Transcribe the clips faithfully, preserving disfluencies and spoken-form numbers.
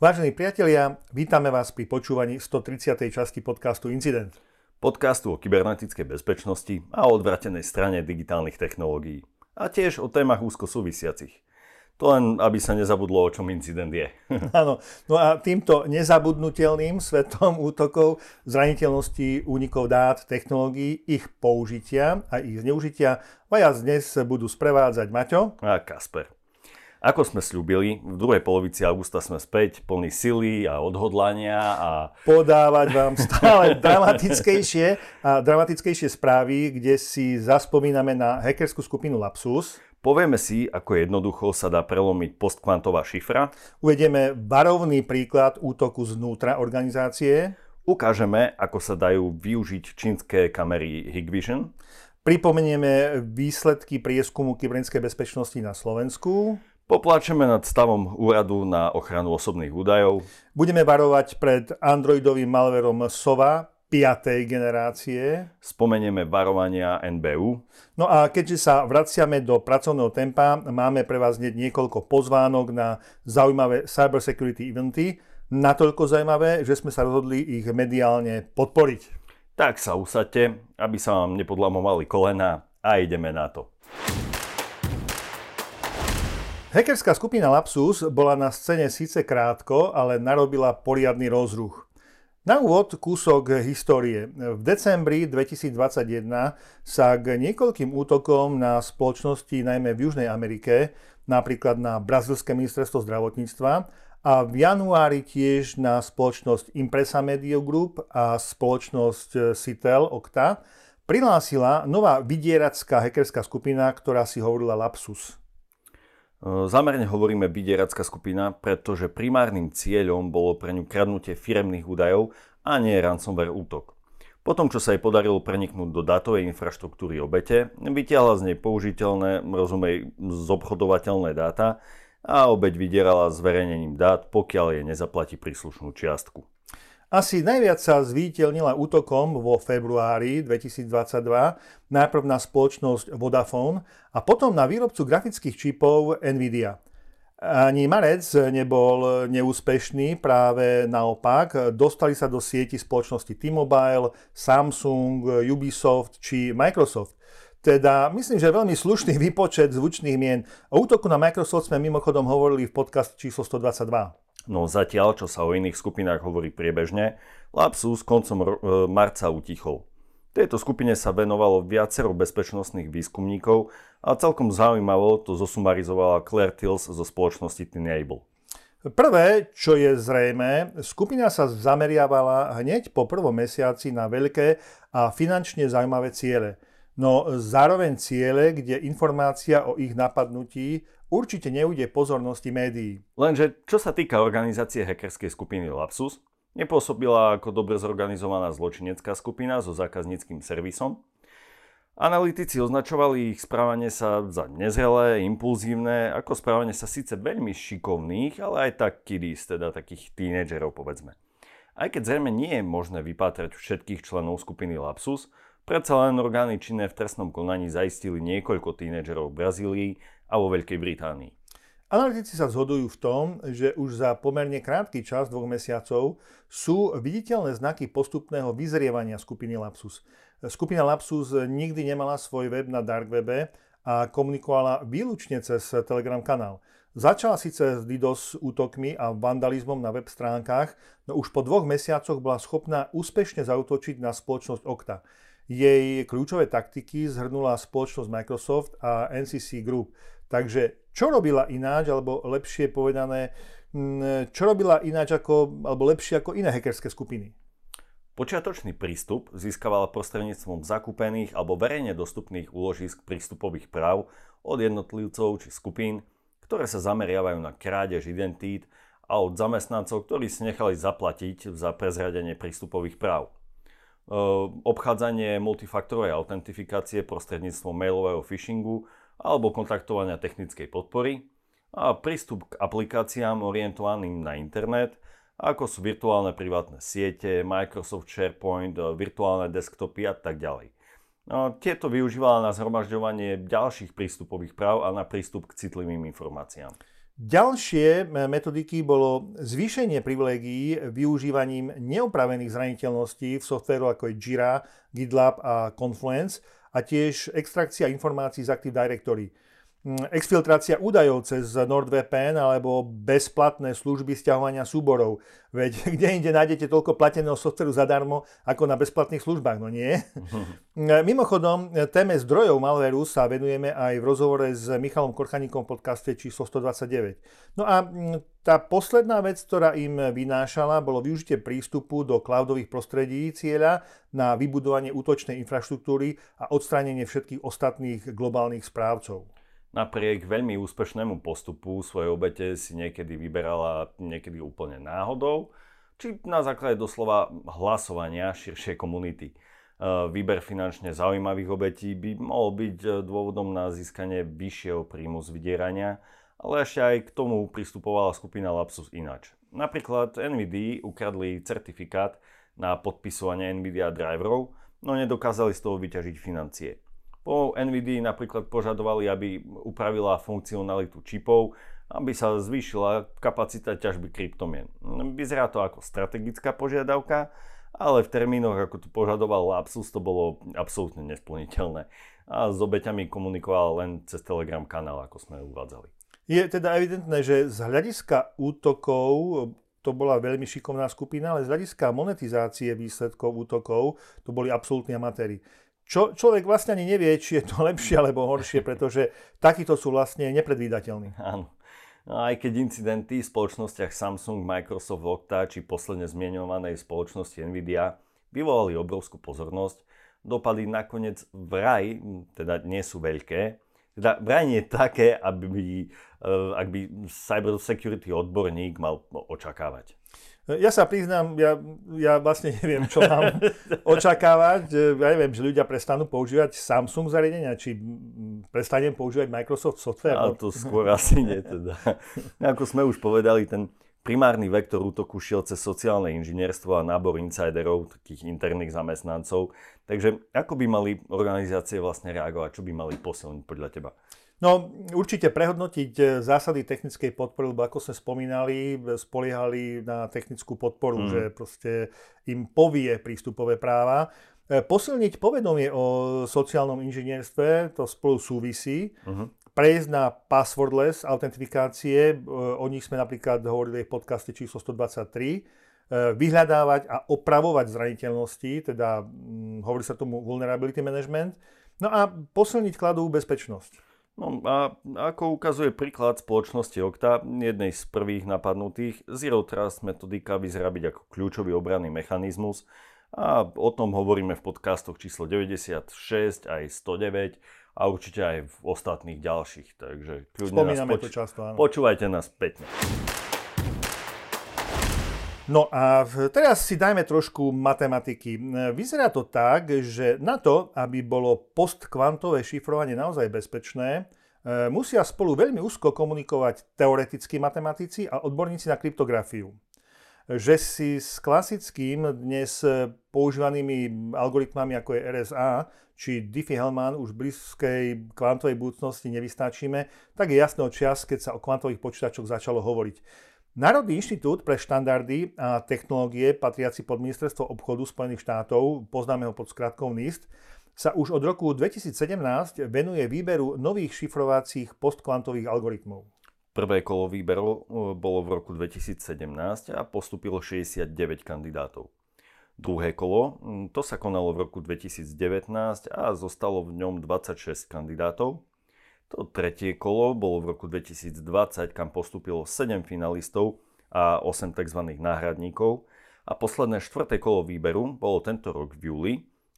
Vážení priatelia, vítame vás pri počúvaní stotridsiatej časti podcastu Incident. Podcastu o kybernetickej bezpečnosti a o odvratenej strane digitálnych technológií. A tiež o témach úzko súvisiacich. To len, aby sa nezabudlo, o čom incident je. Áno. No a týmto nezabudnutelným svetom útokov, zraniteľností, únikov dát, technológií, ich použitia a ich zneužitia vás dnes budú sprevádzať Maťo a Kasper. Ako sme sľúbili, v druhej polovici augusta sme späť plní sily a odhodlania a... podávať vám stále dramatickejšie a dramatickejšie správy, kde si zaspomíname na hackerskú skupinu LAPSUS. Povieme si, ako jednoducho sa dá prelomiť postkvantová šifra. Uvedieme varovný príklad útoku znútra organizácie. Ukážeme, ako sa dajú využiť čínske kamery Hikvision. Pripomenieme výsledky prieskumu kybernetickej bezpečnosti na Slovensku. Popláčeme nad stavom Úradu na ochranu osobných údajov. Budeme varovať pred androidovým malverom SOVA piatej generácie. Spomenieme varovania en bé ú. No a keďže sa vraciame do pracovného tempa, máme pre vás hneď niekoľko pozvánok na zaujímavé cybersecurity eventy. Natoľko zaujímavé, že sme sa rozhodli ich mediálne podporiť. Tak sa usaďte, aby sa vám nepodlamovali kolena a ideme na to. Hackerská skupina LAPSUS bola na scéne síce krátko, ale narobila poriadny rozruch. Na úvod kúsok histórie. V decembri dvetisícdvadsaťjeden sa k niekoľkým útokom na spoločnosti najmä v Južnej Amerike, napríklad na Brazilské ministerstvo zdravotníctva, a v januári tiež na spoločnosť Impresa Media Group a spoločnosť Cytel Okta, prihlásila nová vydieracká hackerská skupina, ktorá si hovorila LAPSUS. Zámerne hovoríme vydieracká skupina, pretože primárnym cieľom bolo pre ňu kradnutie firemných údajov a nie ransomware útok. Po tom, čo sa jej podarilo preniknúť do dátovej infraštruktúry obete, vytiahla z nej použiteľné, rozumej, zobchodovateľné dáta a obeť vydierala zverejnením dát, pokiaľ jej nezaplatí príslušnú čiastku. Asi najviac sa zviditeľnila útokom vo februári dvetisícdvadsaťdva, najprv na spoločnosť Vodafone a potom na výrobcu grafických čipov Nvidia. Ani marec nebol neúspešný, práve naopak, dostali sa do sieti spoločnosti T-Mobile, Samsung, Ubisoft či Microsoft. Teda myslím, že veľmi slušný výpočet zvučných mien. O útoku na Microsoft sme mimochodom hovorili v podcast číslo stodvadsaťdva. No zatiaľ, čo sa o iných skupinách hovorí priebežne, LAPSUS koncom r- marca utichol. Tejto skupine sa venovalo viacero bezpečnostných výskumníkov a celkom zaujímavo to zosumarizovala Claire Tills zo spoločnosti Tenable. Prvé, čo je zrejmé, skupina sa zameriavala hneď po prvom mesiaci na veľké a finančne zaujímavé ciele. No zároveň ciele, kde informácia o ich napadnutí určite neújde pozornosti médií. Lenže čo sa týka organizácie hackerskej skupiny LAPSUS, nepôsobila ako dobre zorganizovaná zločinecká skupina so zákazníckym servisom. Analytici označovali ich správanie sa za nezrelé, impulzívne, ako správanie sa síce veľmi šikovných, ale aj tak kiddies, teda takých tínedžerov povedzme. Aj keď zrejme nie je možné vypátrať všetkých členov skupiny LAPSUS, predsa len orgány činné v trestnom konaní zaistili niekoľko tínedžerov v Brazílii a vo Veľkej Británii. Analytici sa zhodujú v tom, že už za pomerne krátky čas, dvoch mesiacov, sú viditeľné znaky postupného vyzrievania skupiny LAPSUS. Skupina LAPSUS nikdy nemala svoj web na darkwebe a komunikovala výlučne cez Telegram kanál. Začala síce s DDoS útokmi a vandalizmom na web stránkach, no už po dvoch mesiacoch bola schopná úspešne zaútočiť na spoločnosť Okta. Jej kľúčové taktiky zhrnula spoločnosť Microsoft a en cé cé Group. Takže čo robila ináč, alebo lepšie povedané, čo robila ináč ako, alebo lepšie ako iné hackerské skupiny? Počiatočný prístup získavala prostredníctvom zakúpených alebo verejne dostupných úložisk prístupových práv od jednotlivcov či skupín, ktoré sa zameriavajú na krádež identít a od zamestnancov, ktorí si nechali zaplatiť za prezradenie prístupových práv. Obchádzanie multifaktorovej autentifikácie prostredníctvom mailového phishingu alebo kontaktovania technickej podpory a prístup k aplikáciám orientovaným na internet, ako sú virtuálne privátne siete, Microsoft SharePoint, virtuálne desktopy a tak ďalej. Tieto využívala na zhromažďovanie ďalších prístupových práv a na prístup k citlivým informáciám. Ďalšie metodiky bolo zvýšenie privilégií využívaním neopravených zraniteľností v softvéru ako je Jira, GitLab a Confluence a tiež extrakcia informácií z Active Directory. Exfiltrácia údajov cez NordVPN alebo bezplatné služby sťahovania súborov. Veď kde inde nájdete toľko plateného softvéru zadarmo ako na bezplatných službách, no nie? Mimochodom, téme zdrojov malvéru sa venujeme aj v rozhovore s Michalom Korchaníkom v podcaste číslo sto dvadsaťdeväť. No a tá posledná vec, ktorá im vynášala, bolo využitie prístupu do cloudových prostredí cieľa na vybudovanie útočnej infraštruktúry a odstránenie všetkých ostatných globálnych správcov. Napriek veľmi úspešnému postupu svoje obete si niekedy vyberala niekedy úplne náhodou, či na základe doslova hlasovania širšej komunity. Výber finančne zaujímavých obetí by mohol byť dôvodom na získanie vyššieho príjmu z vydierania, ale ešte aj k tomu pristupovala skupina LAPSUS ináč. Napríklad Nvidia ukradli certifikát na podpisovanie Nvidia driverov, no nedokázali z toho vyťažiť financie. Po Nvidia napríklad požadovali, aby upravila funkcionalitu čipov, aby sa zvýšila kapacita ťažby kryptomien. Vyzerá to ako strategická požiadavka, ale v termínoch, ako tu požadoval LAPSUS, to bolo absolútne nesplniteľné. A s obeťami komunikovala len cez Telegram kanál, ako sme uvádzali. Je teda evidentné, že z hľadiska útokov to bola veľmi šikovná skupina, ale z hľadiska monetizácie výsledkov útokov to boli absolútni amatéri. Čo človek vlastne ani nevie, či je to lepšie alebo horšie, pretože takíto sú vlastne nepredvídateľní. Áno. Aj keď incidenty v spoločnostiach Samsung, Microsoft, Okta či posledne zmienovanej spoločnosti Nvidia vyvolali obrovskú pozornosť, dopady nakoniec vraj, teda nie sú veľké, teda vraj nie také, aby, ak by cyber security odborník mal očakávať. Ja sa priznám, ja, ja vlastne neviem, čo mám očakávať. Ja neviem, že ľudia prestanú používať Samsung zariadenia, či prestanem používať Microsoft software. Ale to skôr asi nie teda. Ako sme už povedali, ten primárny vektor útoku šiel cez sociálne inžinierstvo a nábor insiderov, takých interných zamestnancov. Takže ako by mali organizácie vlastne reagovať? Čo by mali posilniť podľa teba? No, určite prehodnotiť zásady technickej podpory, lebo ako sme spomínali, spoliehali na technickú podporu, mm. že proste im povie prístupové práva. Posilniť povedomie o sociálnom inžinierstve, to spolu súvisí. Mm-hmm. Prejsť na passwordless autentifikácie, o nich sme napríklad hovorili v podcaste číslo sto dvadsaťtri. Vyhľadávať a opravovať zraniteľnosti, teda hm, hovorí sa tomu vulnerability management. No a posilniť cloudovú bezpečnosť. No a ako ukazuje príklad spoločnosti Okta, jednej z prvých napadnutých, Zero Trust metodika vyzerá byť ako kľúčový obranný mechanizmus a o tom hovoríme v podcastoch číslo deväťdesiatšesť aj sto deväť a určite aj v ostatných ďalších, takže kľudne nás poč- to často, áno. Počúvajte nás spätne. No a teraz si dajme trošku matematiky. Vyzerá to tak, že na to, aby bolo postkvantové šifrovanie naozaj bezpečné, musia spolu veľmi úzko komunikovať teoretickí matematici a odborníci na kryptografiu. Že si s klasickým, dnes používanými algoritmami ako je er es á či Diffie-Hellman už v blízkej kvantovej budúcnosti nevystačíme, tak je jasný čas, keď sa o kvantových počítačoch začalo hovoriť. Národný inštitút pre štandardy a technológie patriaci pod ministerstvo obchodu Spojených štátov, poznáme ho pod skratkou NIST, sa už od roku dvetisícsedemnásť venuje výberu nových šifrovacích postkvantových algoritmov. Prvé kolo výberov bolo v roku dvetisícsedemnásť a postúpilo šesťdesiatdeväť kandidátov. Druhé kolo, to sa konalo v roku dvetisícdevätnásť a zostalo v ňom dvadsaťšesť kandidátov. To tretie kolo bolo v roku dvetisícdvadsať, kam postúpilo sedem finalistov a osem tzv. Náhradníkov. A posledné štvrté kolo výberu bolo tento rok v júli.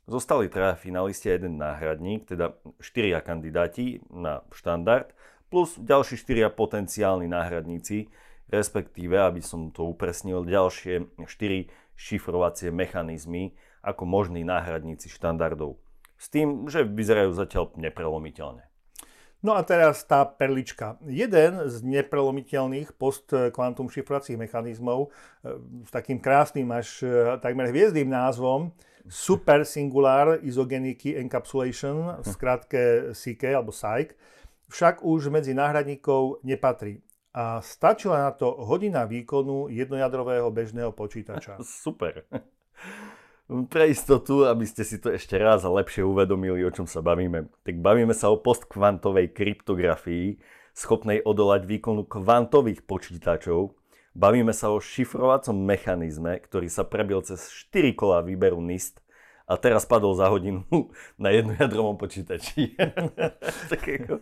Zostali traja finalisti a jeden náhradník, teda štyria kandidáti na štandard, plus ďalší štyria potenciálni náhradníci, respektíve, aby som to upresnil, ďalšie štyri šifrovacie mechanizmy ako možní náhradníci štandardov. S tým, že vyzerajú zatiaľ neprelomiteľne. No a teraz tá perlička. Jeden z neprelomiteľných postkvantum šifrovacích mechanizmov s takým krásnym až takmer hviezdnym názvom Supersingular Isogenic Encapsulation, v skratke SIKE alebo SIKE, však už medzi náhradníkov nepatrí. a stačila na to hodina výkonu jednojadrového bežného počítača. Super. Pre istotu, aby ste si to ešte raz lepšie uvedomili, o čom sa bavíme, tak bavíme sa o postkvantovej kryptografii, schopnej odolať výkonu kvantových počítačov. Bavíme sa o šifrovacom mechanizme, ktorý sa prebil cez štyri kola výberu nist a teraz padol za hodinu na jednojadrovom počítači. Tak ako,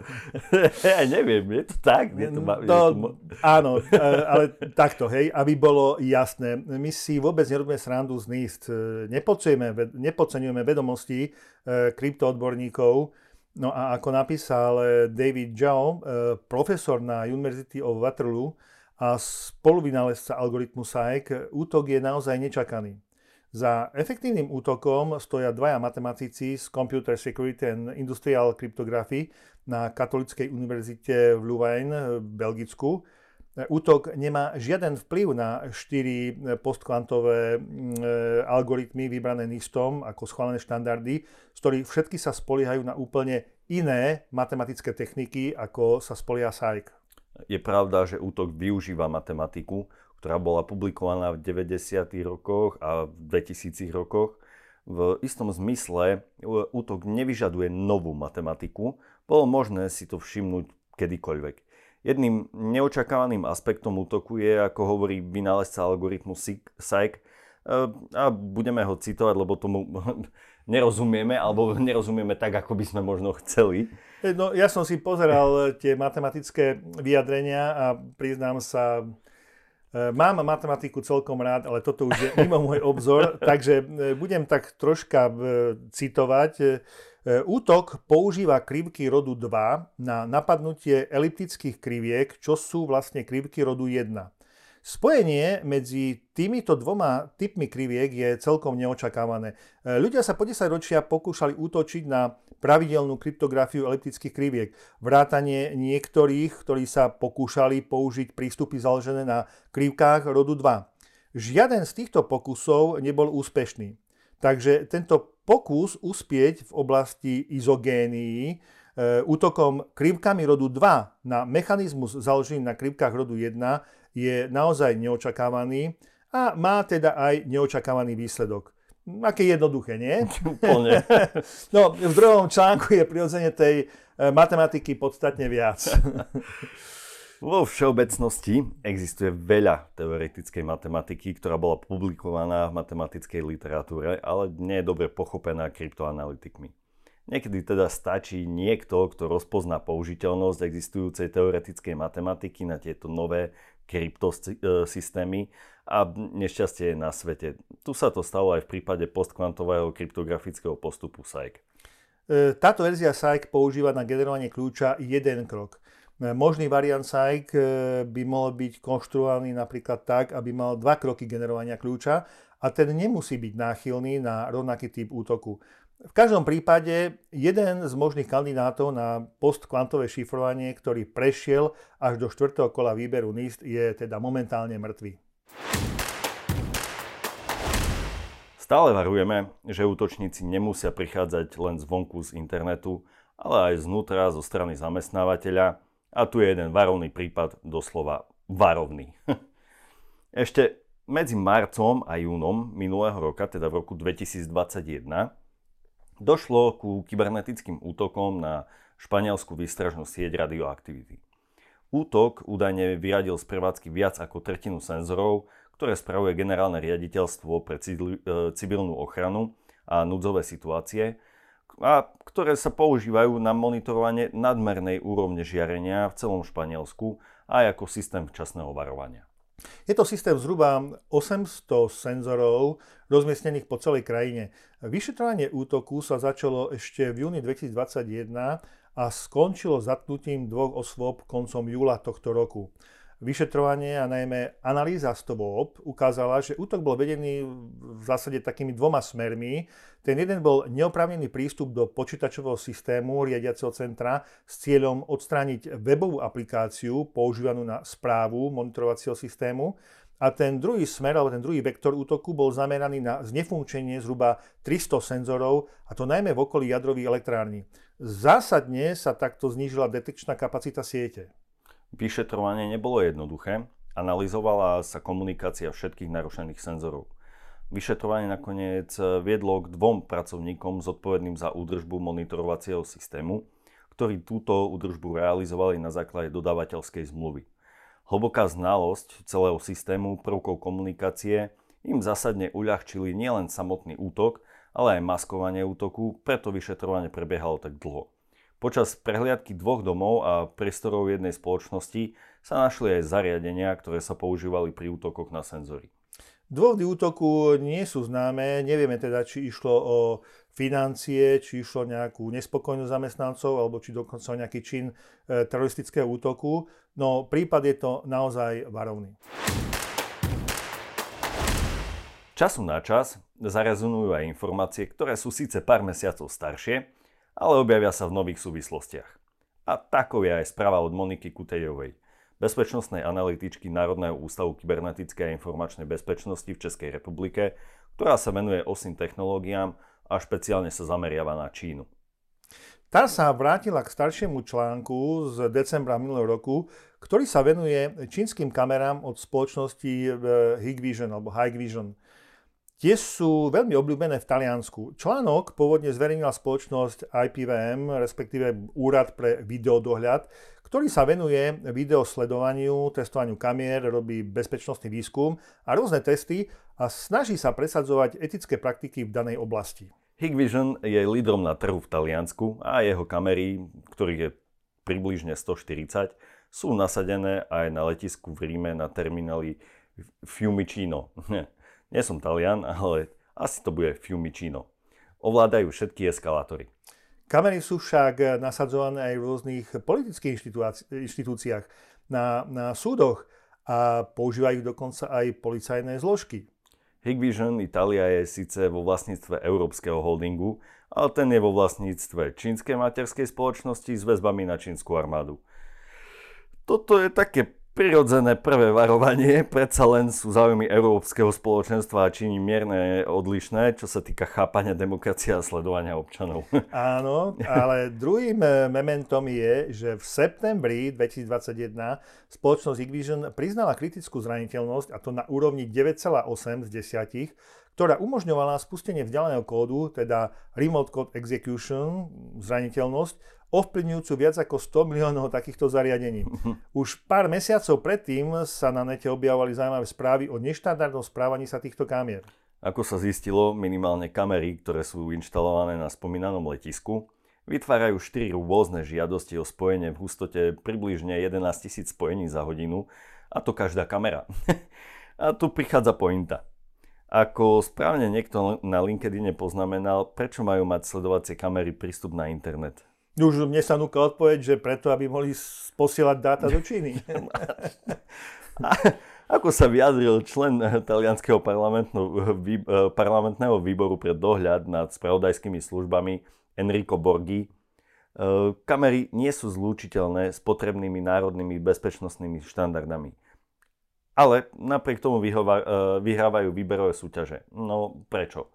ja neviem, je to tak? Je to, je to... No, áno, ale takto, hej, aby bolo jasné. My si vôbec nerobíme srandu z nist. Nepodceňujeme vedomosti kryptoodborníkov. No a ako napísal David Jao, profesor na University of Waterloo, a spoluvynálezca algoritmu SIKE, útok je naozaj nečakaný. Za efektívnym útokom stoja dvaja matematici z Computer Security and Industrial Cryptography na Katolíckej univerzite v Leuven, Belgicku. Útok nemá žiaden vplyv na štyri postkvantové algoritmy vybrané NISTom ako schválené štandardy, z ktorých všetky sa spoliehajú na úplne iné matematické techniky, ako sa spolieha SIKE. Je pravda, že útok využíva matematiku, ktorá bola publikovaná v deväťdesiatych rokoch a v dvetisícych rokoch. V istom zmysle útok nevyžaduje novú matematiku, bolo možné si to všimnúť kedykoľvek. Jedným neočakávaným aspektom útoku je, ako hovorí vynálezca algoritmu SIKE, a budeme ho citovať, lebo tomu nerozumieme, alebo nerozumieme tak, ako by sme možno chceli. No, ja som si pozeral tie matematické vyjadrenia a priznám sa, mám matematiku celkom rád, ale toto už je mimo môj obzor, takže budem tak troška citovať. Útok používa krivky rodu dva na napadnutie eliptických kriviek, čo sú vlastne krivky rodu jedna. Spojenie medzi týmito dvoma typmi kriviek je celkom neočakávané. Ľudia sa po desaťročia pokúšali útočiť na pravidelnú kryptografiu eliptických kriviek. Vrátanie niektorých, ktorí sa pokúšali použiť prístupy založené na krivkách rodu dva. Žiaden z týchto pokusov nebol úspešný. Takže tento pokus uspieť v oblasti izogénií útokom krivkami rodu dva na mechanizmus založený na krivkách rodu jedna je naozaj neočakávaný a má teda aj neočakávaný výsledok. Aké jednoduché, nie? Úplne. No, v druhom článku je prirodzene tej matematiky podstatne viac. Vo všeobecnosti existuje veľa teoretickej matematiky, ktorá bola publikovaná v matematickej literatúre, ale nie je dobre pochopená kryptoanalytikmi. Niekedy teda stačí niekto, kto rozpozná použiteľnosť existujúcej teoretickej matematiky na tieto nové kryptosystémy a nešťastie je na svete. Tu sa to stalo aj v prípade postkvantového kryptografického postupu SIKE. Táto verzia SIKE používa na generovanie kľúča jeden krok. Možný variant SIKE by mohol byť konštruovaný napríklad tak, aby mal dva kroky generovania kľúča a ten nemusí byť náchylný na rovnaký typ útoku. V každom prípade jeden z možných kandidátov na postkvantové šifrovanie, ktorý prešiel až do štvrtého kola výberu NIST, je teda momentálne mŕtvý. Stále varujeme, že útočníci nemusia prichádzať len zvonku z internetu, ale aj znútra zo strany zamestnávateľa. A tu je jeden varovný prípad, doslova varovný. Ešte medzi marcom a júnom minulého roka, teda v roku dvetisícdvadsaťjeden, došlo ku kybernetickým útokom na španielsku výstražnú sieť radioaktivity. Útok údajne vyradil z prevádzky viac ako tretinu senzorov, ktoré spravuje generálne riaditeľstvo pre civilnú ochranu a núdzové situácie, a ktoré sa používajú na monitorovanie nadmernej úrovne žiarenia v celom Španielsku aj ako systém včasného varovania. Je to systém zhruba osemsto senzorov rozmiestnených po celej krajine. Vyšetrovanie útoku sa začalo ešte v júni dvetisícdvadsaťjeden a skončilo zatknutím dvoch osôb koncom júla tohto roku. Vyšetrovanie a najmä analýza stôp ukázala, že útok bol vedený v zásade takými dvoma smermi. Ten jeden bol neoprávnený prístup do počítačového systému riadiaceho centra s cieľom odstrániť webovú aplikáciu používanú na správu monitorovacieho systému. A ten druhý smer, alebo ten druhý vektor útoku bol zameraný na znefunkčenie zhruba tristo senzorov, a to najmä v okolí jadrových elektrární. Zásadne sa takto znížila detekčná kapacita siete. Vyšetrovanie nebolo jednoduché, analyzovala sa komunikácia všetkých narušených senzorov. Vyšetrovanie nakoniec viedlo k dvom pracovníkom zodpovedným za údržbu monitorovacieho systému, ktorí túto údržbu realizovali na základe dodávateľskej zmluvy. Hlboká znalosť celého systému prvkov komunikácie im zásadne uľahčili nielen samotný útok, ale aj maskovanie útoku, preto vyšetrovanie prebiehalo tak dlho. Počas prehliadky dvoch domov a priestorov jednej spoločnosti sa našli aj zariadenia, ktoré sa používali pri útokoch na senzory. Dôvody útoku nie sú známe, nevieme teda, či išlo o financie, či išlo o nejakú nespokojnosť zamestnancov, alebo či dokonca o nejaký čin teroristického útoku, no prípad je to naozaj varovný. Času na čas zarezonujú aj informácie, ktoré sú síce pár mesiacov staršie, ale objavia sa v nových súvislostiach. A takou je aj správa od Moniky Kutejovej, bezpečnostnej analytičky Národného ústavu kybernetickej a informačnej bezpečnosti v Českej republike, ktorá sa venuje osým technológiám a špeciálne sa zameriava na Čínu. Tá sa vrátila k staršiemu článku z decembra minulého roku, ktorý sa venuje čínskym kamerám od spoločnosti Hikvision alebo Hikvision. Tie sú veľmi obľúbené v Taliansku. Článok pôvodne zverejnila spoločnosť I P V M, respektíve Úrad pre videodohľad, ktorý sa venuje videosledovaniu, testovaniu kamier, robí bezpečnostný výskum a rôzne testy a snaží sa presadzovať etické praktiky v danej oblasti. Hikvision je lídrom na trhu v Taliansku a jeho kamery, ktorých je približne stoštyridsať, sú nasadené aj na letisku v Ríme na termináli Fiumicino. Nie som Talian, ale asi to bude Fiumicino. Ovládajú všetky eskalátory. Kamery sú však nasadzované aj v rôznych politických inštitúciách, na, na súdoch a používajú dokonca aj policajné zložky. Hikvision Italia je síce vo vlastníctve európskeho holdingu, ale ten je vo vlastníctve čínskej materskej spoločnosti s väzbami na čínsku armádu. Toto je také prirodzené prvé varovanie, predsa len sú záujmy európskeho spoločenstva a Číny mierne odlišné, čo sa týka chápania demokracie a sledovania občanov. Áno, ale druhým momentom je, že v septembri dvetisícdvadsaťjeden spoločnosť Hikvision priznala kritickú zraniteľnosť, a to na úrovni deväť celá osem z desať, ktorá umožňovala spustenie vzdialeného kódu, teda Remote Code Execution, zraniteľnosť, ovplyvňujúcu viac ako sto miliónov takýchto zariadení. Už pár mesiacov predtým sa na nete objavovali zaujímavé správy o neštandardnom správaní sa týchto kamier. Ako sa zistilo, minimálne kamery, ktoré sú inštalované na spomínanom letisku, vytvárajú štyri rôzne žiadosti o spojenie v hustote približne jedenásťtisíc spojení za hodinu, a to každá kamera. A tu prichádza pointa. Ako správne niekto na LinkedIne poznamenal, prečo majú mať sledovacie kamery prístup na internet? Už mne sa núka odpoveď, že preto, aby mohli posielať dáta do Číny. A ako sa vyjadril člen talianskeho parlamentného výboru pre dohľad nad spravodajskými službami Enrico Borghi, kamery nie sú zlúčiteľné s potrebnými národnými bezpečnostnými štandardami. Ale napriek tomu vyhrávajú výberové súťaže. No prečo?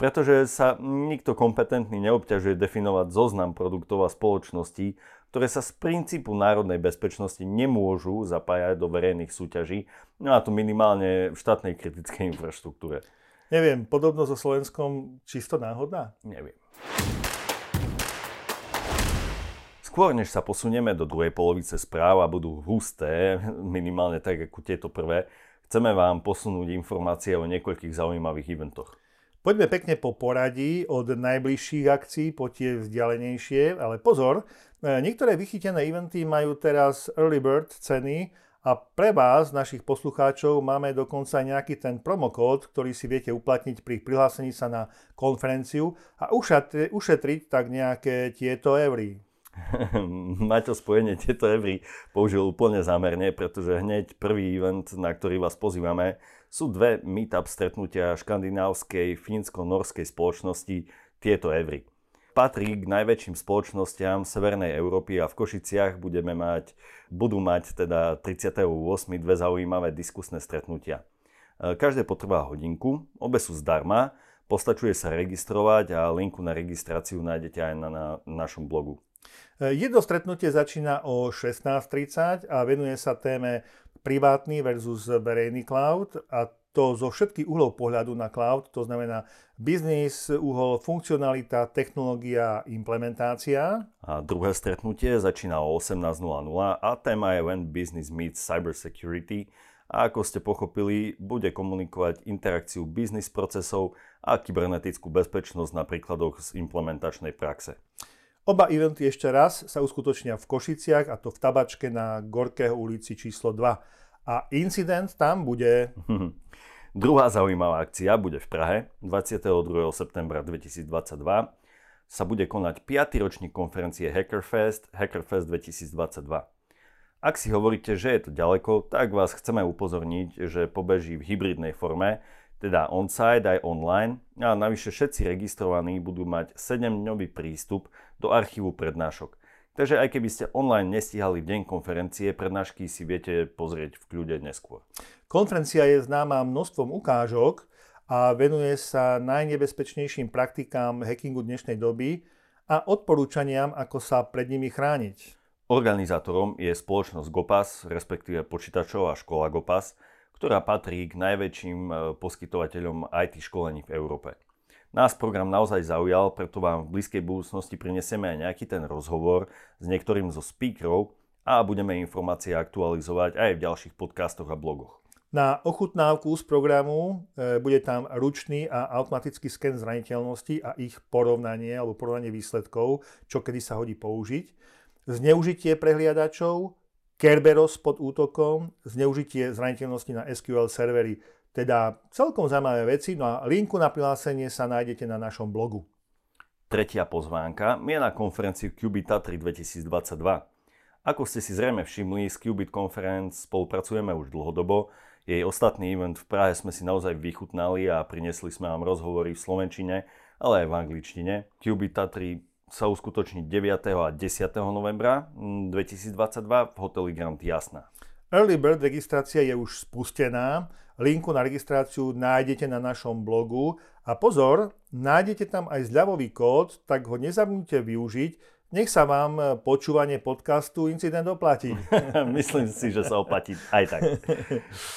Pretože sa nikto kompetentný neobťažuje definovať zoznam produktov a spoločností, ktoré sa z princípu národnej bezpečnosti nemôžu zapájať do verejných súťaží, no a to minimálne v štátnej kritickej infraštruktúre. Neviem, podobno so Slovenskom čisto náhodná? Neviem. Skôr než sa posunieme do druhej polovice správ a budú husté, minimálne tak ako tieto prvé, chceme vám posunúť informácie o niekoľkých zaujímavých eventoch. Poďme pekne po poradí od najbližších akcií po tie vzdialenejšie, ale pozor, niektoré vychytené eventy majú teraz early bird ceny a pre vás, našich poslucháčov, máme dokonca nejaký ten promokód, ktorý si viete uplatniť pri prihlásení sa na konferenciu a ušatri, ušetriť tak nejaké tieto eury. Maťo, spojenie tieto eury použil úplne zámerne, pretože hneď prvý event, na ktorý vás pozývame, sú dve meetup stretnutia škandinávskej fínsko-norskej spoločnosti Tieto Evry. Patrí k najväčším spoločnostiam Severnej Európy a v Košiciach budeme mať, budú mať teda tridsiateho ôsmeho dve zaujímavé diskusné stretnutia. Každé potrvá hodinku, obe sú zdarma, postačuje sa registrovať a linku na registráciu nájdete aj na, na našom blogu. Jedno stretnutie začína o šestnásť tridsať a venuje sa téme privátny versus verejný cloud, a to zo všetkých uhlov pohľadu na cloud, to znamená biznis, uhol, funkcionalita, technológia, implementácia. A druhé stretnutie začína o osemnásť nula nula a téma je When Business Meets Cybersecurity. A ako ste pochopili, bude komunikovať interakciu biznis procesov a kybernetickú bezpečnosť na príkladoch z implementačnej praxe. Oba eventy ešte raz sa uskutočnia v Košiciach, a to v Tabačke na Gorkého ulici číslo dva. A incident tam bude... Druhá zaujímavá akcia bude v Prahe. dvadsiateho druhého septembra dvetisícdvadsaťdva sa bude konať piaty ročník konferencie Hackerfest, Hackerfest dvetisícdvadsaťdva. Ak si hovoríte, že je to ďaleko, tak vás chceme upozorniť, že pobeží v hybridnej forme, teda on-site aj online, a navyše všetci registrovaní budú mať sedemdňový prístup do archívu prednášok. Takže aj keby ste online nestíhali v deň konferencie, prednášky si viete pozrieť v kľude neskôr. Konferencia je známa množstvom ukážok a venuje sa najnebezpečnejším praktikám hackingu dnešnej doby a odporúčaniam, ako sa pred nimi chrániť. Organizátorom je spoločnosť Gopas, respektíve počítačová škola Gopas, ktorá patrí k najväčším poskytovateľom í té školení v Európe. Nás program naozaj zaujal, preto vám v blízkej budúcnosti prinesieme aj nejaký ten rozhovor s niektorým zo speakerov a budeme informácie aktualizovať aj v ďalších podcastoch a blogoch. Na ochutnávku z programu e, bude tam ručný a automatický sken zraniteľnosti a ich porovnanie alebo porovnanie výsledkov, čo kedy sa hodí použiť, zneužitie prehliadačov, Kerberos pod útokom, zneužitie zraniteľnosti na es kú el servery, teda celkom zaujímavé veci. No a linku na prihlásenie sa nájdete na našom blogu. Tretia pozvánka je na konferenciu Qubit Tatry dvetisícdvadsaťdva. Ako ste si zrejme všimli, s Qubit Conference spolupracujeme už dlhodobo. Jej ostatný event v Prahe sme si naozaj vychutnali a prinesli sme vám rozhovory v slovenčine, ale aj v angličtine. Qubit Tatry sa uskutoční deviateho a desiateho novembra dvetisícdvadsaťdva v hoteli Grand Jasná. Early Bird registrácia je už spustená. Linku na registráciu nájdete na našom blogu. A pozor, nájdete tam aj zľavový kód, tak ho nezabudnite využiť. Nech sa vám počúvanie podcastu Incident oplatí. Myslím si, že sa oplatí aj tak.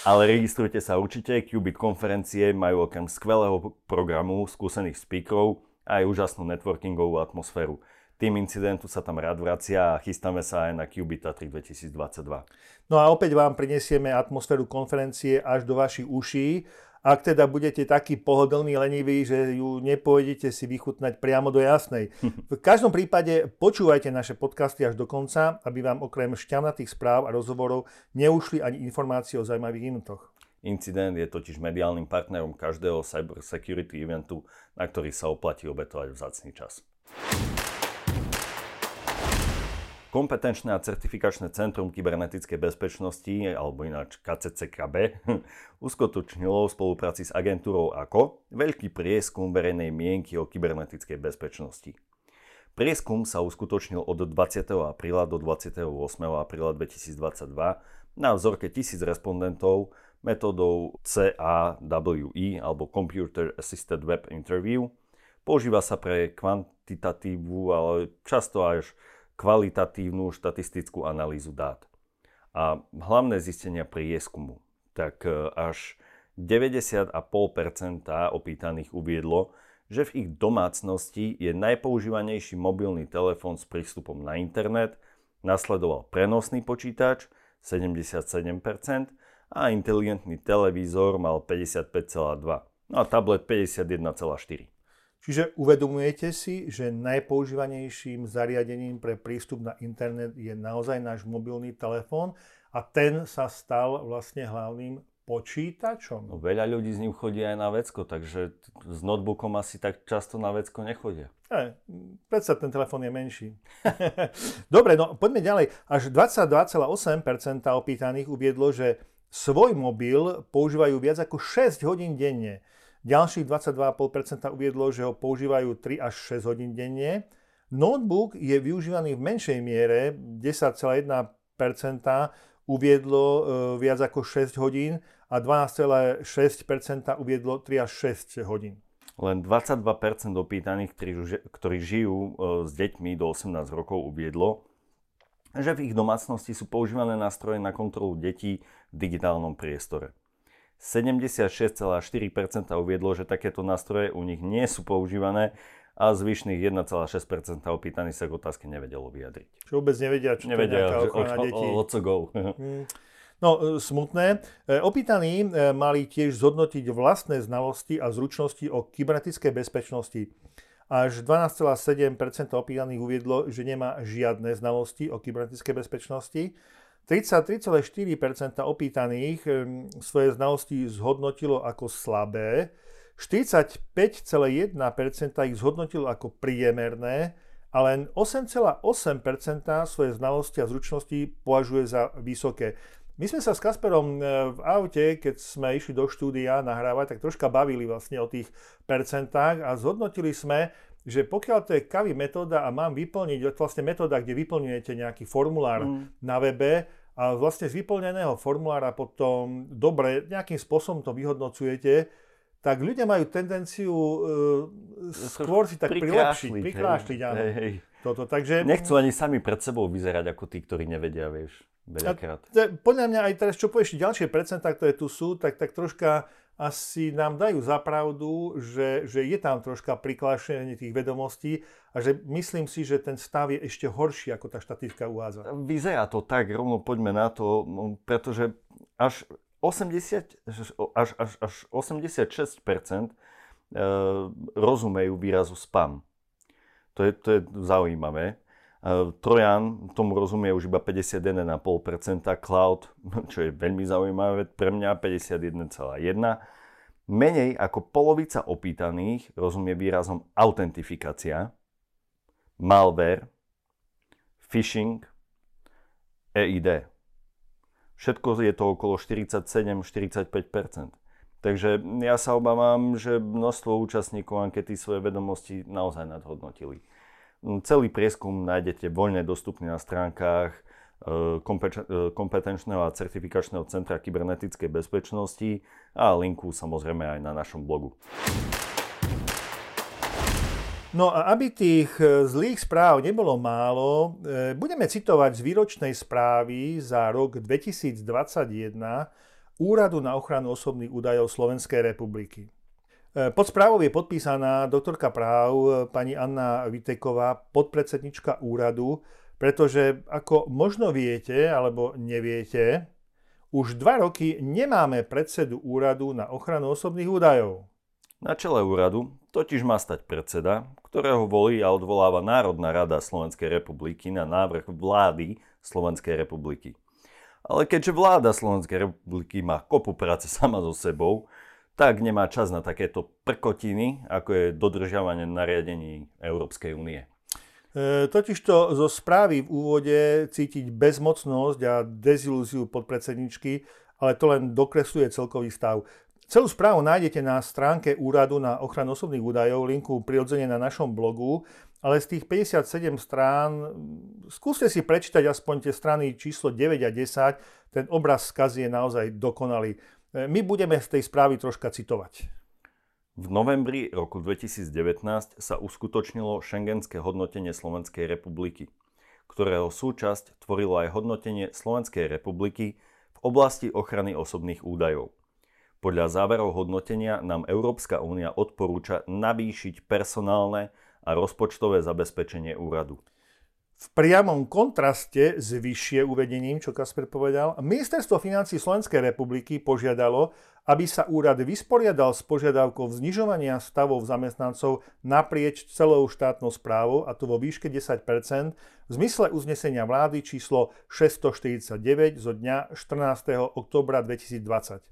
Ale registrujte sa určite. Qubit konferencie majú okrem skvelého programu skúsených speakerov aj úžasnú networkingovú atmosféru. Tým incidentu sa tam rád vracia a chystáme sa aj na Qubit Tatry dvetisícdvadsaťdva. No a opäť vám prinesieme atmosféru konferencie až do vašich uší. Ak teda budete takí pohodlní, leniví, že ju nepôjdete si vychutnať priamo do Jasnej. V každom prípade počúvajte naše podcasty až do konca, aby vám okrem šťavnatých správ a rozhovorov neušli ani informácie o zaujímavých inutoch. Incident je totiž mediálnym partnerom každého cybersecurity eventu, na ktorý sa oplatí obetovať vzácny čas. Kompetenčné a certifikačné centrum kybernetickej bezpečnosti, alebo ináč ká cé cé ká bé, uskutočnilo v spolupráci s agentúrou á ká o veľký prieskum verejnej mienky o kybernetickej bezpečnosti. Prieskum sa uskutočnil od dvadsiateho apríla do dvadsiateho ôsmeho apríla dvetisícdvadsaťdva na vzorke tisíc respondentov metódou C A W I alebo Computer Assisted Web Interview. Používa sa pre kvantitatívnu, ale často až kvalitatívnu štatistickú analýzu dát. A hlavné zistenia prieskumu. Tak až deväťdesiat celá päť percent opýtaných uviedlo, že v ich domácnosti je najpoužívanejší mobilný telefón s prístupom na internet, nasledoval prenosný počítač sedemdesiatsedem percent, a inteligentný televízor mal päťdesiatpäť celá dva no a tablet päťdesiatjeden celá štyri. Čiže uvedomujete si, že najpoužívanejším zariadením pre prístup na internet je naozaj náš mobilný telefón a ten sa stal vlastne hlavným počítačom. No, veľa ľudí s ním chodí aj na vecko, takže s notebookom asi tak často na vecko nechodia. E, predsa ten telefón je menší. Dobre, no poďme ďalej. Až dvadsaťdva celá osem percent opýtaných uviedlo, že svoj mobil používajú viac ako šesť hodín denne. Ďalších dvadsaťdva celá päť percent uviedlo, že ho používajú tri až šesť hodín denne. Notebook je využívaný v menšej miere, desať celá jedna percent uviedlo e, viac ako šesť hodín a dvanásť celá šesť percent uviedlo tri až šesť hodín. Len dvadsaťdva percent opýtaných, ktorí žijú s deťmi do osemnásť rokov, uviedlo, že v ich domácnosti sú používané nástroje na kontrolu detí v digitálnom priestore. sedemdesiatšesť celá štyri percent uviedlo, že takéto nástroje u nich nie sú používané a zvyšných jeden celá šesť percent opýtaných sa k otázke nevedelo vyjadriť. Čo vôbec nevedia, čo nevedia, to je nejaká ochrana detí. What's a go? No, smutné. Opýtaní mali tiež zhodnotiť vlastné znalosti a zručnosti o kybernetickej bezpečnosti. Až dvanásť celá sedem percent opýtaných uviedlo, že nemá žiadne znalosti o kybernetickej bezpečnosti. tridsaťtri celá štyri percent opýtaných svoje znalosti zhodnotilo ako slabé, štyridsaťpäť celá jedna percent ich zhodnotilo ako priemerné a len osem celá osem percent svoje znalosti a zručnosti považuje za vysoké. My sme sa s Kasperom v aute, keď sme išli do štúdia nahrávať, tak troška bavili vlastne o tých percentách a zhodnotili sme, že pokiaľ to je kavy metóda a mám vyplniť, vlastne metóda, kde vyplňujete nejaký formulár mm. na webe a vlastne z vyplneného formulára potom dobre nejakým spôsobom to vyhodnocujete, tak ľudia majú tendenciu e, skôr si tak prilepšiť, prikrášliť, áno. Hej, hej. Toto, takže... Nechcú ani sami pred sebou vyzerať ako tí, ktorí nevedia, vieš. Podľa mňa aj teraz, čo povieš, ďalšie percentá, ktoré tu sú, tak, tak troška asi nám dajú za pravdu, že, že je tam troška priklášenie tých vedomostí a že myslím si, že ten stav je ešte horší, ako tá štatistika uvádza. Vyzerá to tak, rovno poďme na to, pretože až, osemdesiat, až, až, až osemdesiatšesť percent rozumejú výrazu spam. To je, to je zaujímavé. Trojan, tomu rozumie už iba päťdesiatjeden celá päť percent, cloud, čo je veľmi zaujímavé pre mňa, päťdesiatjeden celá jedna percent. Menej ako polovica opýtaných rozumie výrazom autentifikácia, malware, phishing, é í dé. Všetko je to okolo štyridsaťsedem až štyridsaťpäť percent. Takže ja sa obávam, že množstvo účastníkov ankety svoje vedomosti naozaj nadhodnotili. Celý prieskum nájdete voľne dostupný na stránkach kompetenčného a certifikačného centra kybernetickej bezpečnosti a linku samozrejme aj na našom blogu. No a aby tých zlých správ nebolo málo, budeme citovať z výročnej správy za rok dvetisícdvadsaťjeden Úradu na ochranu osobných údajov Slovenskej republiky. Pod správou je podpísaná doktorka práv pani Anna Viteková, podpredsednička úradu, pretože ako možno viete alebo neviete, už dva roky nemáme predsedu úradu na ochranu osobných údajov. Na čele úradu totiž má stať predseda, ktorého volí a odvoláva Národná rada Slovenskej republiky na návrh vlády Slovenskej republiky. Ale keďže vláda Slovenskej republiky má kopu práce sama so sebou, tak nemá čas na takéto prkotiny, ako je dodržiavanie nariadení Európskej únie. E, totižto zo správy v úvode cítiť bezmocnosť a dezilúziu podpredsedničky, ale to len dokresuje celkový stav. Celú správu nájdete na stránke Úradu na ochranu osobných údajov, linku prirodzene na našom blogu, ale z tých päťdesiatsedem strán, skúste si prečítať aspoň tie strany číslo deväť a desať, ten obraz skazy je naozaj dokonalý. My budeme z tej správy troška citovať. V novembri roku dvetisícdevätnásť sa uskutočnilo šengenské hodnotenie Slovenskej republiky, ktorého súčasť tvorilo aj hodnotenie Slovenskej republiky v oblasti ochrany osobných údajov. Podľa záverov hodnotenia nám Európska únia odporúča navýšiť personálne a rozpočtové zabezpečenie úradu. V priamom kontraste s vyššie uvedením, čo Kasper povedal, Ministerstvo financií Slovenskej republiky požiadalo, aby sa úrad vysporiadal s požiadavkou znižovania stavov zamestnancov naprieč celou štátnou správou, a to vo výške desať percent, v zmysle uznesenia vlády číslo šesťstoštyridsaťdeväť zo dňa štrnásteho októbra dvetisícdvadsať.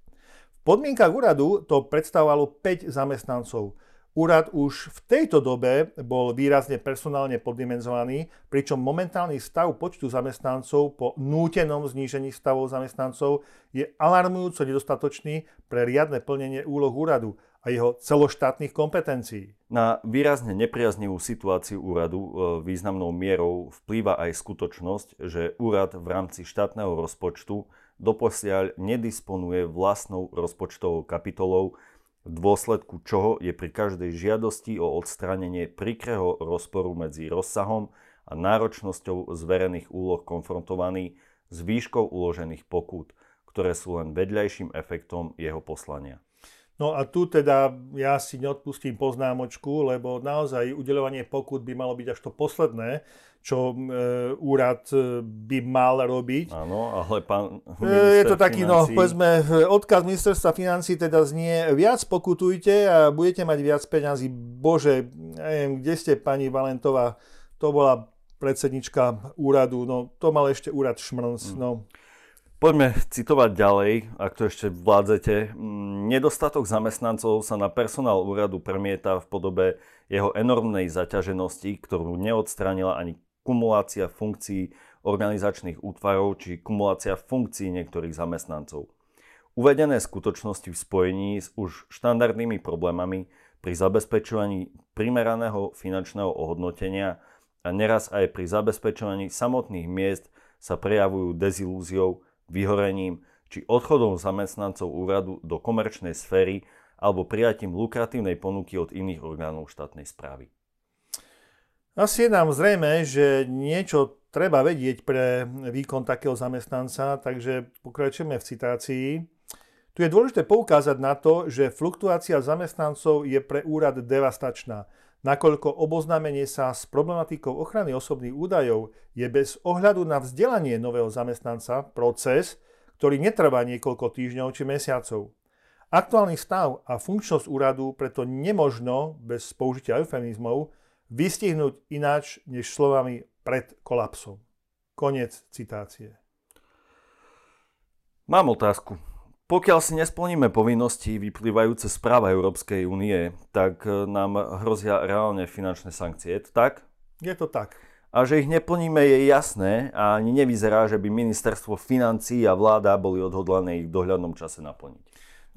V podmienkach úradu to predstavovalo päť zamestnancov. Úrad už v tejto dobe bol výrazne personálne poddimenzovaný, pričom momentálny stav počtu zamestnancov po nútenom znížení stavov zamestnancov je alarmujúco nedostatočný pre riadne plnenie úloh úradu a jeho celoštátnych kompetencií. Na výrazne nepriaznivú situáciu úradu významnou mierou vplýva aj skutočnosť, že úrad v rámci štátneho rozpočtu doposiaľ nedisponuje vlastnou rozpočtovou kapitolou, v dôsledku čoho je pri každej žiadosti o odstránenie prikrého rozporu medzi rozsahom a náročnosťou zverených úloh konfrontovaný s výškou uložených pokút, ktoré sú len vedľajším efektom jeho poslania. No a tu teda ja si neodpustím poznámočku, lebo naozaj udeľovanie pokút by malo byť až to posledné, čo e, úrad by mal robiť. Áno, ale pán minister e, je to taký, financí... no, povedzme, odkaz ministerstva financí teda znie, viac pokutujte a budete mať viac peňazí. Bože, neviem, kde ste, pani Valentová, to bola predsednička úradu, no to mal ešte úrad šmrnc, mm. no. Poďme citovať ďalej, ak to ešte vládzete. Nedostatok zamestnancov sa na personál úradu premieta v podobe jeho enormnej zaťaženosti, ktorú neodstránila ani kumulácia funkcií organizačných útvarov či kumulácia funkcií niektorých zamestnancov. Uvedené skutočnosti v spojení s už štandardnými problémami pri zabezpečovaní primeraného finančného ohodnotenia a neraz aj pri zabezpečovaní samotných miest sa prejavujú dezilúziou, vyhorením či odchodom zamestnancov úradu do komerčnej sféry alebo prijatím lukratívnej ponuky od iných orgánov štátnej správy. Asi je nám zrejme, že niečo treba vedieť pre výkon takého zamestnanca, takže pokračujeme v citácii. Tu je dôležité poukázať na to, že fluktuácia zamestnancov je pre úrad devastačná, nakoľko oboznámenie sa s problematikou ochrany osobných údajov je bez ohľadu na vzdelanie nového zamestnanca proces, ktorý netrvá niekoľko týždňov či mesiacov. Aktuálny stav a funkčnosť úradu preto nemožno bez použitia eufemizmov vystihnúť ináč než slovami pred kolapsom. Koniec citácie. Mám otázku. Pokiaľ si nesplníme povinnosti vyplývajúce z práva Európskej únie, tak nám hrozia reálne finančné sankcie. Je to tak? Je to tak. A že ich neplníme je jasné a ani nevyzerá, že by ministerstvo financií a vláda boli odhodlané ich v dohľadnom čase naplniť.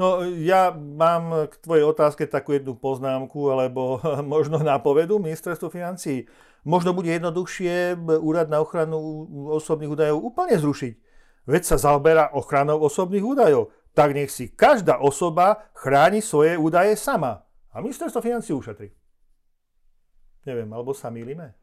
No ja mám k tvojej otázke takú jednu poznámku, alebo možno nápovedu ministerstvo financií. Možno bude jednoduchšie úrad na ochranu osobných údajov úplne zrušiť. Veď sa zaoberá ochranou osobných údajov. Tak nech si každá osoba chráni svoje údaje sama. A ministerstvo financií ušetrí. Neviem, alebo sa mýlime?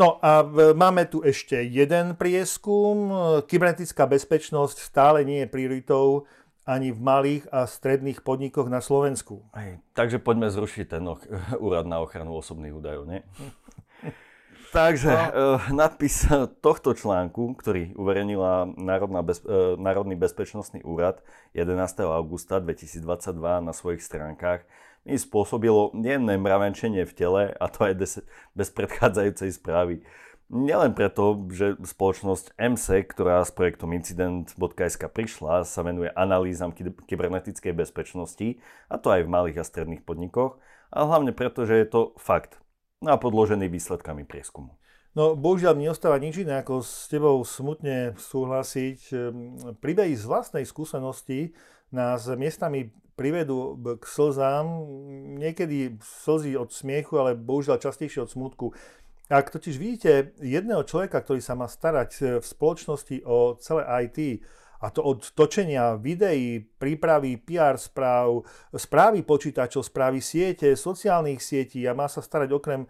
No a máme tu ešte jeden prieskum. Kybernetická bezpečnosť stále nie je prioritou ani v malých a stredných podnikoch na Slovensku. Aj, takže poďme zrušiť ten och- úrad na ochranu osobných údajov, nie? Takže nadpis tohto článku, ktorý uverejnila bezpe- Národný bezpečnostný úrad jedenásteho augusta dvetisícdvadsaťdva na svojich stránkach, mi spôsobilo jemné mravenčenie v tele, a to aj des- bez predchádzajúcej správy. Nielen preto, že spoločnosť em es e, ktorá s projektom incident bodka es ká prišla, sa venuje analýzam ky- kybernetickej bezpečnosti, a to aj v malých a stredných podnikoch, a hlavne preto, že je to fakt. A podložený výsledkami prieskumu. No, bohužiaľ, mi ostáva nič iné, ako s tebou smutne súhlasiť. Príbehy z vlastnej skúsenosti nás miestami privedú k slzám. Niekedy slzy od smiechu, ale bohužiaľ častejšie od smutku. Ak totiž vidíte jedného človeka, ktorý sa má starať v spoločnosti o celé í té, a to od točenia videí, prípravy pé er správ, správy počítačov, správy siete, sociálnych sietí a má sa starať okrem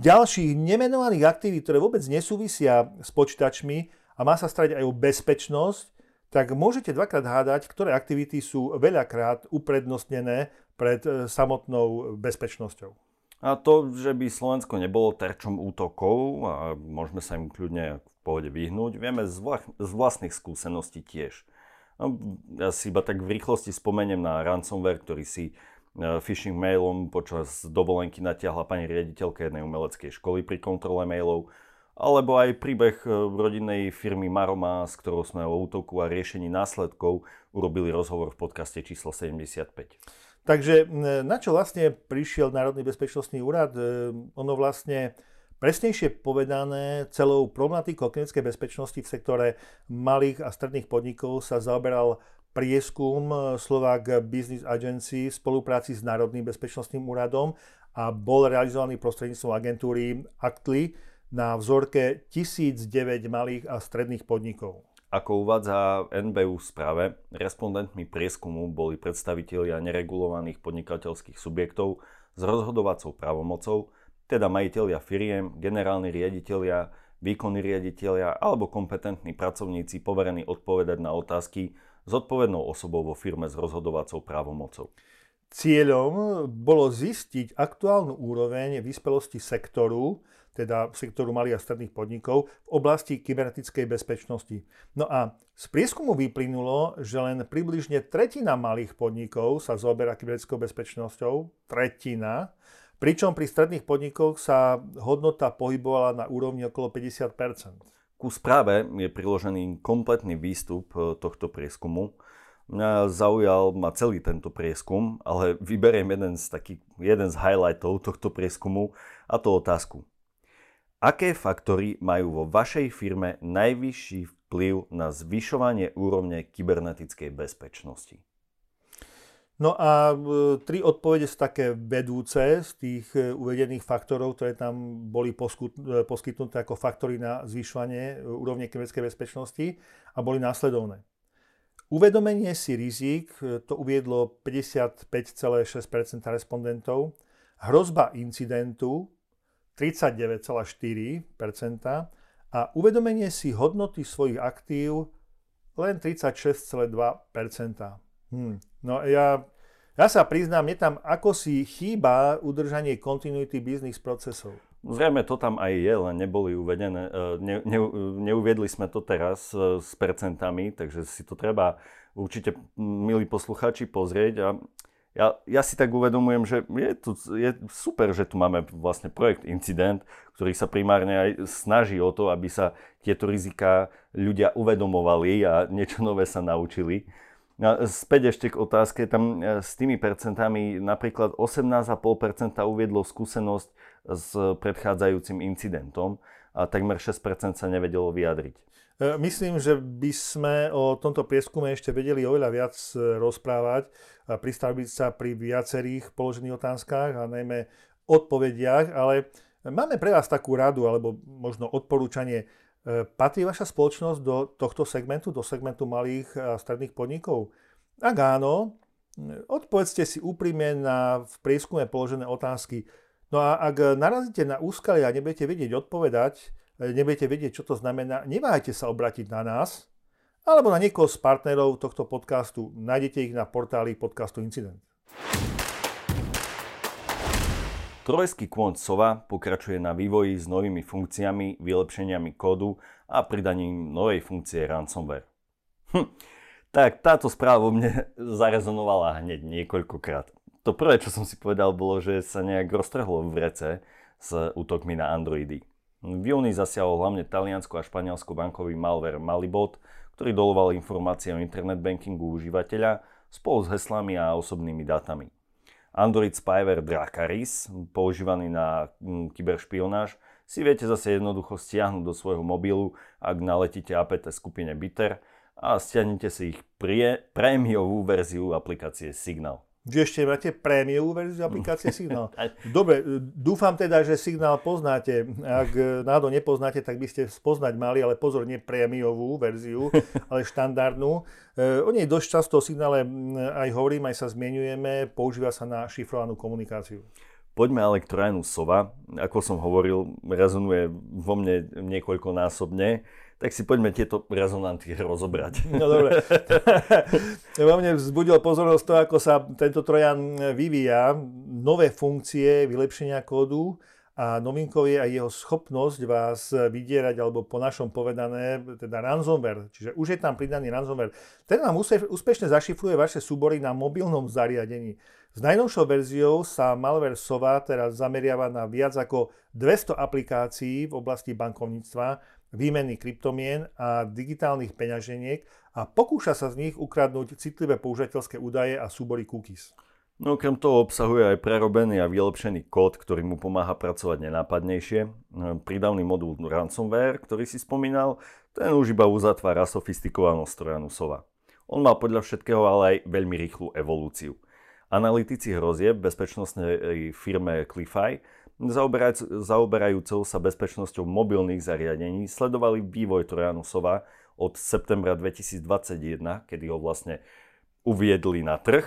ďalších nemenovaných aktivít, ktoré vôbec nesúvisia s počítačmi a má sa starať aj o bezpečnosť, tak môžete dvakrát hádať, ktoré aktivity sú veľakrát uprednostnené pred samotnou bezpečnosťou. A to, že by Slovensko nebolo terčom útokov a môžeme sa im kľudne v pohode vyhnúť, vieme z, vla- z vlastných skúseností tiež. No, ja si iba tak v rýchlosti spomeniem na ransomware, ktorý si phishing mailom počas dovolenky natiahla pani riaditeľka jednej umeleckej školy pri kontrole mailov, alebo aj príbeh rodinnej firmy Maroma, s ktorou sme o útoku a riešení následkov urobili rozhovor v podcaste číslo sedemdesiatpäť. Takže na čo vlastne prišiel Národný bezpečnostný úrad? Ono vlastne presnejšie povedané celou problematikou kybernetickej bezpečnosti v sektore malých a stredných podnikov sa zaoberal prieskum Slovak Business Agency v spolupráci s Národným bezpečnostným úradom a bol realizovaný prostredníctvom agentúry Aktly na vzorke tisícdeväť malých a stredných podnikov. Ako uvádza en bé ú v správe, respondentmi prieskumu boli predstavitelia neregulovaných podnikateľských subjektov s rozhodovacou právomocou, teda majitelia firiem, generálni riaditelia, výkonní riaditelia alebo kompetentní pracovníci poverení odpovedať na otázky s odpovednou osobou vo firme s rozhodovacou právomocou. Cieľom bolo zistiť aktuálnu úroveň vyspelosti sektoru, teda sektoru malých a stredných podnikov, v oblasti kybernetickej bezpečnosti. No a z prieskumu vyplynulo, že len približne tretina malých podnikov sa zaoberá kybernetickou bezpečnosťou, tretina, pričom pri stredných podnikoch sa hodnota pohybovala na úrovni okolo päťdesiat percent. Ku správe je priložený kompletný výstup tohto prieskumu. Mňa zaujal ma celý tento prieskum, ale vyberiem jeden z, taký, jeden z highlightov tohto prieskumu, a to otázku. Aké faktory majú vo vašej firme najvyšší vplyv na zvyšovanie úrovne kybernetickej bezpečnosti? No a tri odpovede sú také vedúce z tých uvedených faktorov, ktoré tam boli poskytnuté ako faktory na zvyšovanie úrovne kybernetickej bezpečnosti, a boli následovné. Uvedomenie si rizik, to uviedlo päťdesiatpäť celá šesť percent respondentov, hrozba incidentu tridsaťdeväť celá štyri percent a uvedomenie si hodnoty svojich aktív len tridsaťšesť celá dva percent. Hm. No ja, ja sa priznám, mne tam ako si chýba udržanie continuity business procesov. Zrejme to tam aj je, len neboli uvedené, ne, ne, neuviedli sme to teraz s percentami, takže si to treba určite, milí poslucháči, pozrieť. A ja, ja si tak uvedomujem, že je, tu, je super, že tu máme vlastne projekt Incident, ktorý sa primárne aj snaží o to, aby sa tieto riziká ľudia uvedomovali a niečo nové sa naučili. A späť ešte k otázke, tam s tými percentami napríklad osemnásť celá päť percent uviedlo skúsenosť s predchádzajúcim incidentom a takmer šesť percent sa nevedelo vyjadriť. Myslím, že by sme o tomto prieskume ešte vedeli oveľa viac rozprávať a pristaviť sa pri viacerých položených otázkach a najmä odpovediach, ale máme pre vás takú radu alebo možno odporúčanie. Patrí vaša spoločnosť do tohto segmentu, do segmentu malých a stredných podnikov? Ak áno, odpovedzte si úprimne na v prieskume položené otázky. No a ak narazíte na úskalie a nebudete vedieť odpovedať, nebudete vedieť, čo to znamená, neváhajte sa obrátiť na nás alebo na niekoho z partnerov tohto podcastu. Nájdete ich na portáli podcastu Incident. Trojský kvont SOVA pokračuje na vývoji s novými funkciami, vylepšeniami kódu a pridaním novej funkcie ransomware. Hm. Tak táto správa mne zarezonovala hneď niekoľkokrát. To prvé, čo som si povedal, bolo, že sa nejak roztrhlo v vrece s útokmi na Androidy. V júni zasiahol hlavne taliansku a španielsku bankový malware Malibot, ktorý doloval informácie o internetbankingu užívateľa spolu s heslami a osobnými dátami. Android spyware Dracaris, používaný na kyberšpionáž, si viete zase jednoducho stiahnuť do svojho mobilu, ak naletíte á pé té skupine Bitter, a stiahnete si ich prie, prémiovú verziu aplikácie Signal. Že ešte máte prémiovú verziu aplikácie Signal? Dobre, dúfam teda, že Signal poznáte. Ak náhodou nepoznáte, tak by ste spoznať mali, ale pozor, nie prémiovú verziu, ale štandardnú. O nej dosť často o Signále aj hovorím, aj sa zmienujeme, používa sa na šifrovanú komunikáciu. Poďme ale k trojanu SOVA. Ako som hovoril, rezonuje vo mne niekoľkonásobne, tak si poďme tieto rezonanty rozobrať. No dobre. Vo mne vzbudil pozornosť to, ako sa tento trojan vyvíja. Nové funkcie vylepšenia kódu a novinkou je aj jeho schopnosť vás vydierať, alebo po našom povedané, teda ransomware. Čiže už je tam pridaný ransomware. Ten vám úspešne zašifruje vaše súbory na mobilnom zariadení. S najnovšou verziou sa malware SOVA teraz zameriava na viac ako dvesto aplikácií v oblasti bankovníctva, výmeny kryptomien a digitálnych peňaženiek a pokúša sa z nich ukradnúť citlivé používateľské údaje a súbory cookies. No okrem toho obsahuje aj prerobený a vylepšený kód, ktorý mu pomáha pracovať nenápadnejšie. Prídavný modul ransomware, ktorý si spomínal, ten už iba uzatvára sofistikovanosť trojanu SOVA. On má podľa všetkého ale aj veľmi rýchlu evolúciu. Analytici hrozieb bezpečnostnej firme Cleafy, zaoberajúcou sa bezpečnosťou mobilných zariadení, sledovali vývoj trojanu SOVA od septembra dvetisícdvadsaťjeden, kedy ho vlastne uviedli na trh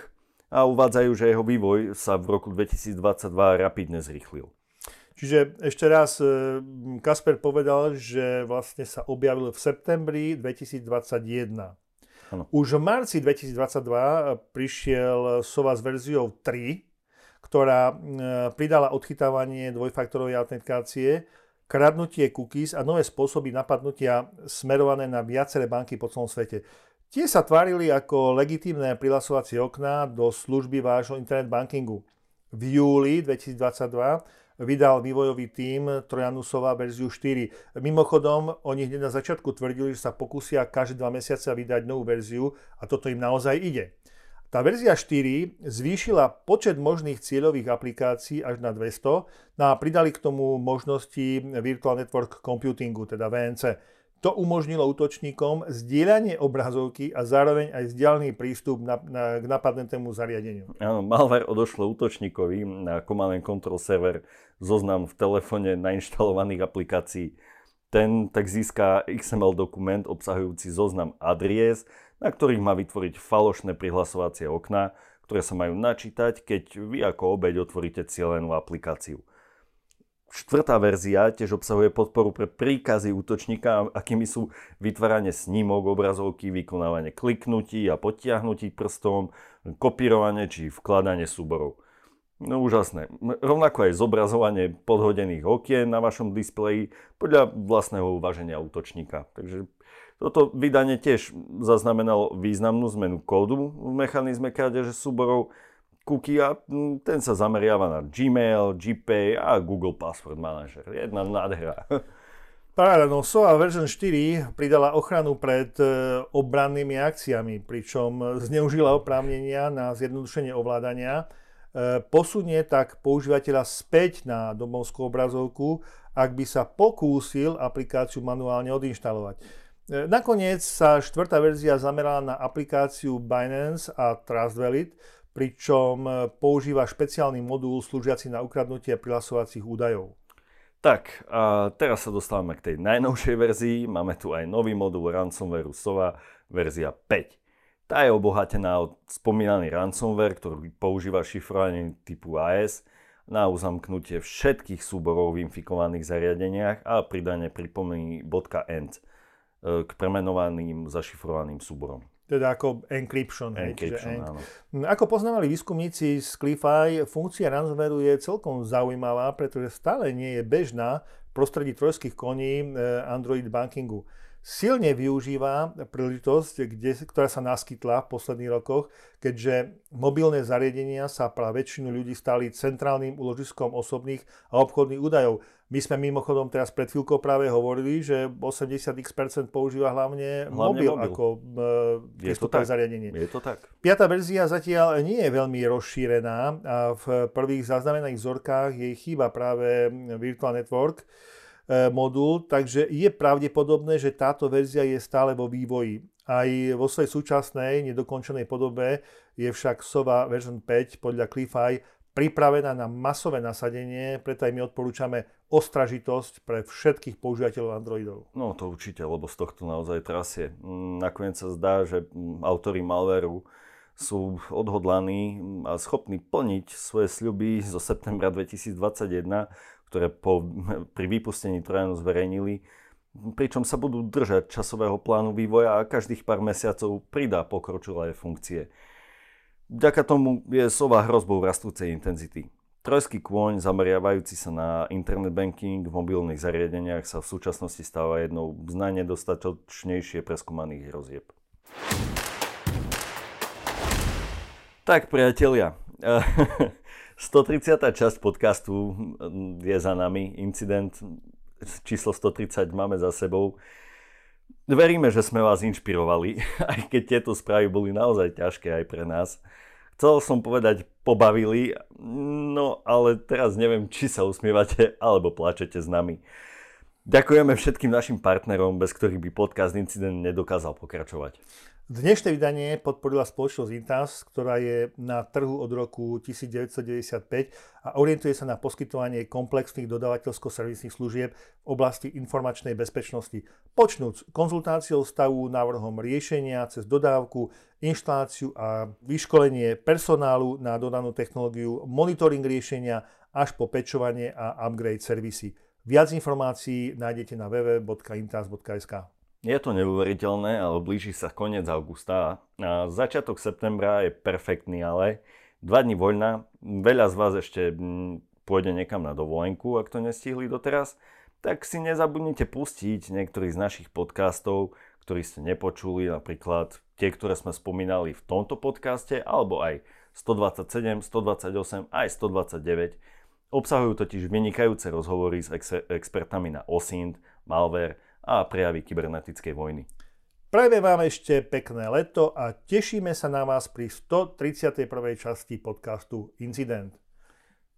a uvádzajú, že jeho vývoj sa v roku dvetisícdvadsaťdva rapidne zrýchlil. Čiže ešte raz, Kasper povedal, že vlastne sa objavil v septembri dvetisícdvadsaťjeden. Ano. Už v marci dvetisícdvadsaťdva prišiel SOVA s verziou tri, ktorá pridala odchytávanie dvojfaktorovej autentikácie, kradnutie cookies a nové spôsoby napadnutia smerované na viaceré banky po celom svete. Tie sa tvárili ako legitímne prihlasovacie okná do služby vášho internet bankingu. V júli dvetisícdvadsaťdva vydal vývojový tím Trojanusova verziu štyri. Mimochodom, oni hneď na začiatku tvrdili, že sa pokúsia každé dva mesiace vydať novú verziu a toto im naozaj ide. Tá verzia štyri zvýšila počet možných cieľových aplikácií až na dvesto a pridali k tomu možnosti Virtual Network Computingu, teda vé en cé. To umožnilo útočníkom zdieľanie obrazovky a zároveň aj vzdialený prístup na, na, k napadnutému zariadeniu. Áno, malware odošlo útočníkovi na Command and Control server zoznam v telefóne nainštalovaných aplikácií. Ten tak získa iks em el dokument obsahujúci zoznam adries, na ktorých má vytvoriť falošné prihlasovacie okná, ktoré sa majú načítať, keď vy ako obeť otvoríte cielenú aplikáciu. Štvrtá verzia tiež obsahuje podporu pre príkazy útočníka, akými sú vytváranie snímok, obrazovky, vykonávanie kliknutí a potiahnutí prstom, kopírovanie či vkladanie súborov. No úžasné. Rovnako aj zobrazovanie podhodených okien na vašom displeji podľa vlastného uvaženia útočníka. Takže toto vydanie tiež zaznamenalo významnú zmenu kódu v mechanizme krádeže súborov, cookie a ten sa zameriava na Gmail, GPay a Google Password Manager. Jedna nádhera. Paráda, no SOVA version štyri pridala ochranu pred obrannými akciami, pričom zneužila oprávnenia na zjednodušenie ovládania. Posunie tak používateľa späť na domovskú obrazovku, ak by sa pokúsil aplikáciu manuálne odinštalovať. Nakoniec sa štvrtá verzia zamerala na aplikáciu Binance a Trust Wallet, pričom používa špeciálny modul slúžiaci na ukradnutie prihlasovacích údajov. Tak, a teraz sa dostávame k tej najnovšej verzii. Máme tu aj nový modul ransomwareu SOVA, verzia päť. Tá je obohatená od spomínaný ransomware, ktorý používa šifrovanie typu á es na uzamknutie všetkých súborov v infikovaných zariadeniach a pridanie pripomení .end k premenovaným zašifrovaným súborom. Teda ako encryption. encryption hej, ako poznávali výskumníci z Cleafy, funkcia ransomwareu je celkom zaujímavá, pretože stále nie je bežná v prostredí trojských koní Android bankingu. Silne využíva príležitosť, kde, ktorá sa naskytla v posledných rokoch, keďže mobilné zariadenia sa pre väčšinu ľudí stali centrálnym úložiskom osobných a obchodných údajov. My sme mimochodom teraz pred chvíľkou práve hovorili, že osemdesiat percent používa hlavne, hlavne mobil, mobil ako e, prístupné zariadenie. Je to tak. Piatá verzia zatiaľ nie je veľmi rozšírená a v prvých zaznamenaných vzorkách jej chýba práve Virtual Network modul, takže je pravdepodobné, že táto verzia je stále vo vývoji. Aj vo svojej súčasnej nedokončenej podobe je však SOVA version päť podľa Cleafy pripravená na masové nasadenie, preto aj my odporúčame ostražitosť pre všetkých používateľov Androidov. No to určite, lebo z tohto naozaj trasie. Nakoniec sa zdá, že autori malwareu sú odhodlaní a schopní plniť svoje sľuby zo septembra dvetisícdvadsaťjeden, ktoré po, pri vypustení Trojanu zverejnili, pričom sa budú držať časového plánu vývoja a každých pár mesiacov pridá pokročilé funkcie. Vďaka tomu je SOVA hrozbou rastúcej intenzity. Trojský kôň zameriavajúci sa na internet banking v mobilných zariadeniach sa v súčasnosti stáva jednou z najnedostatočnejšie preskúmaných hrozieb. Tak priatelia, stotridsiata časť podcastu je za nami, incident číslo stotridsať máme za sebou. Veríme, že sme vás inšpirovali, aj keď tieto správy boli naozaj ťažké aj pre nás. Chcel som povedať pobavili, no ale teraz neviem, či sa usmievate alebo plačete s nami. Ďakujeme všetkým našim partnerom, bez ktorých by podcast Incident nedokázal pokračovať. Dnešné vydanie podporila spoločnosť Intas, ktorá je na trhu od roku devätnásťstodeväťdesiatpäť a orientuje sa na poskytovanie komplexných dodávateľsko-servisných služieb v oblasti informačnej bezpečnosti. Počnúc konzultáciou stavu, návrhom riešenia cez dodávku, inštaláciu a vyškolenie personálu na dodanú technológiu, monitoring riešenia až po patchovanie a upgrade servisy. Viac informácií nájdete na www bodka intas bodka es ká. Je to neuveriteľné, ale blíži sa koniec augusta a začiatok septembra je perfektný, ale dva dni voľna, veľa z vás ešte pôjde niekam na dovolenku, ak to nestihli doteraz, tak si nezabudnite pustiť niektorý z našich podcastov, ktorý ste nepočuli, napríklad tie, ktoré sme spomínali v tomto podcaste, alebo aj stodvadsaťsedem, stodvadsaťosem, aj stodvadsaťdeväť. Obsahujú totiž vynikajúce rozhovory s ex- expertami na ó es í nt, malware a prejavy kybernetickej vojny. Prajme vám ešte pekné leto a tešíme sa na vás pri stotridsiatej prvej časti podcastu Incident.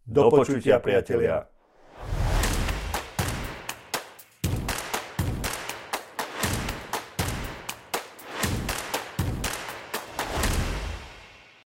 Do, Do počutia, počutia, priatelia.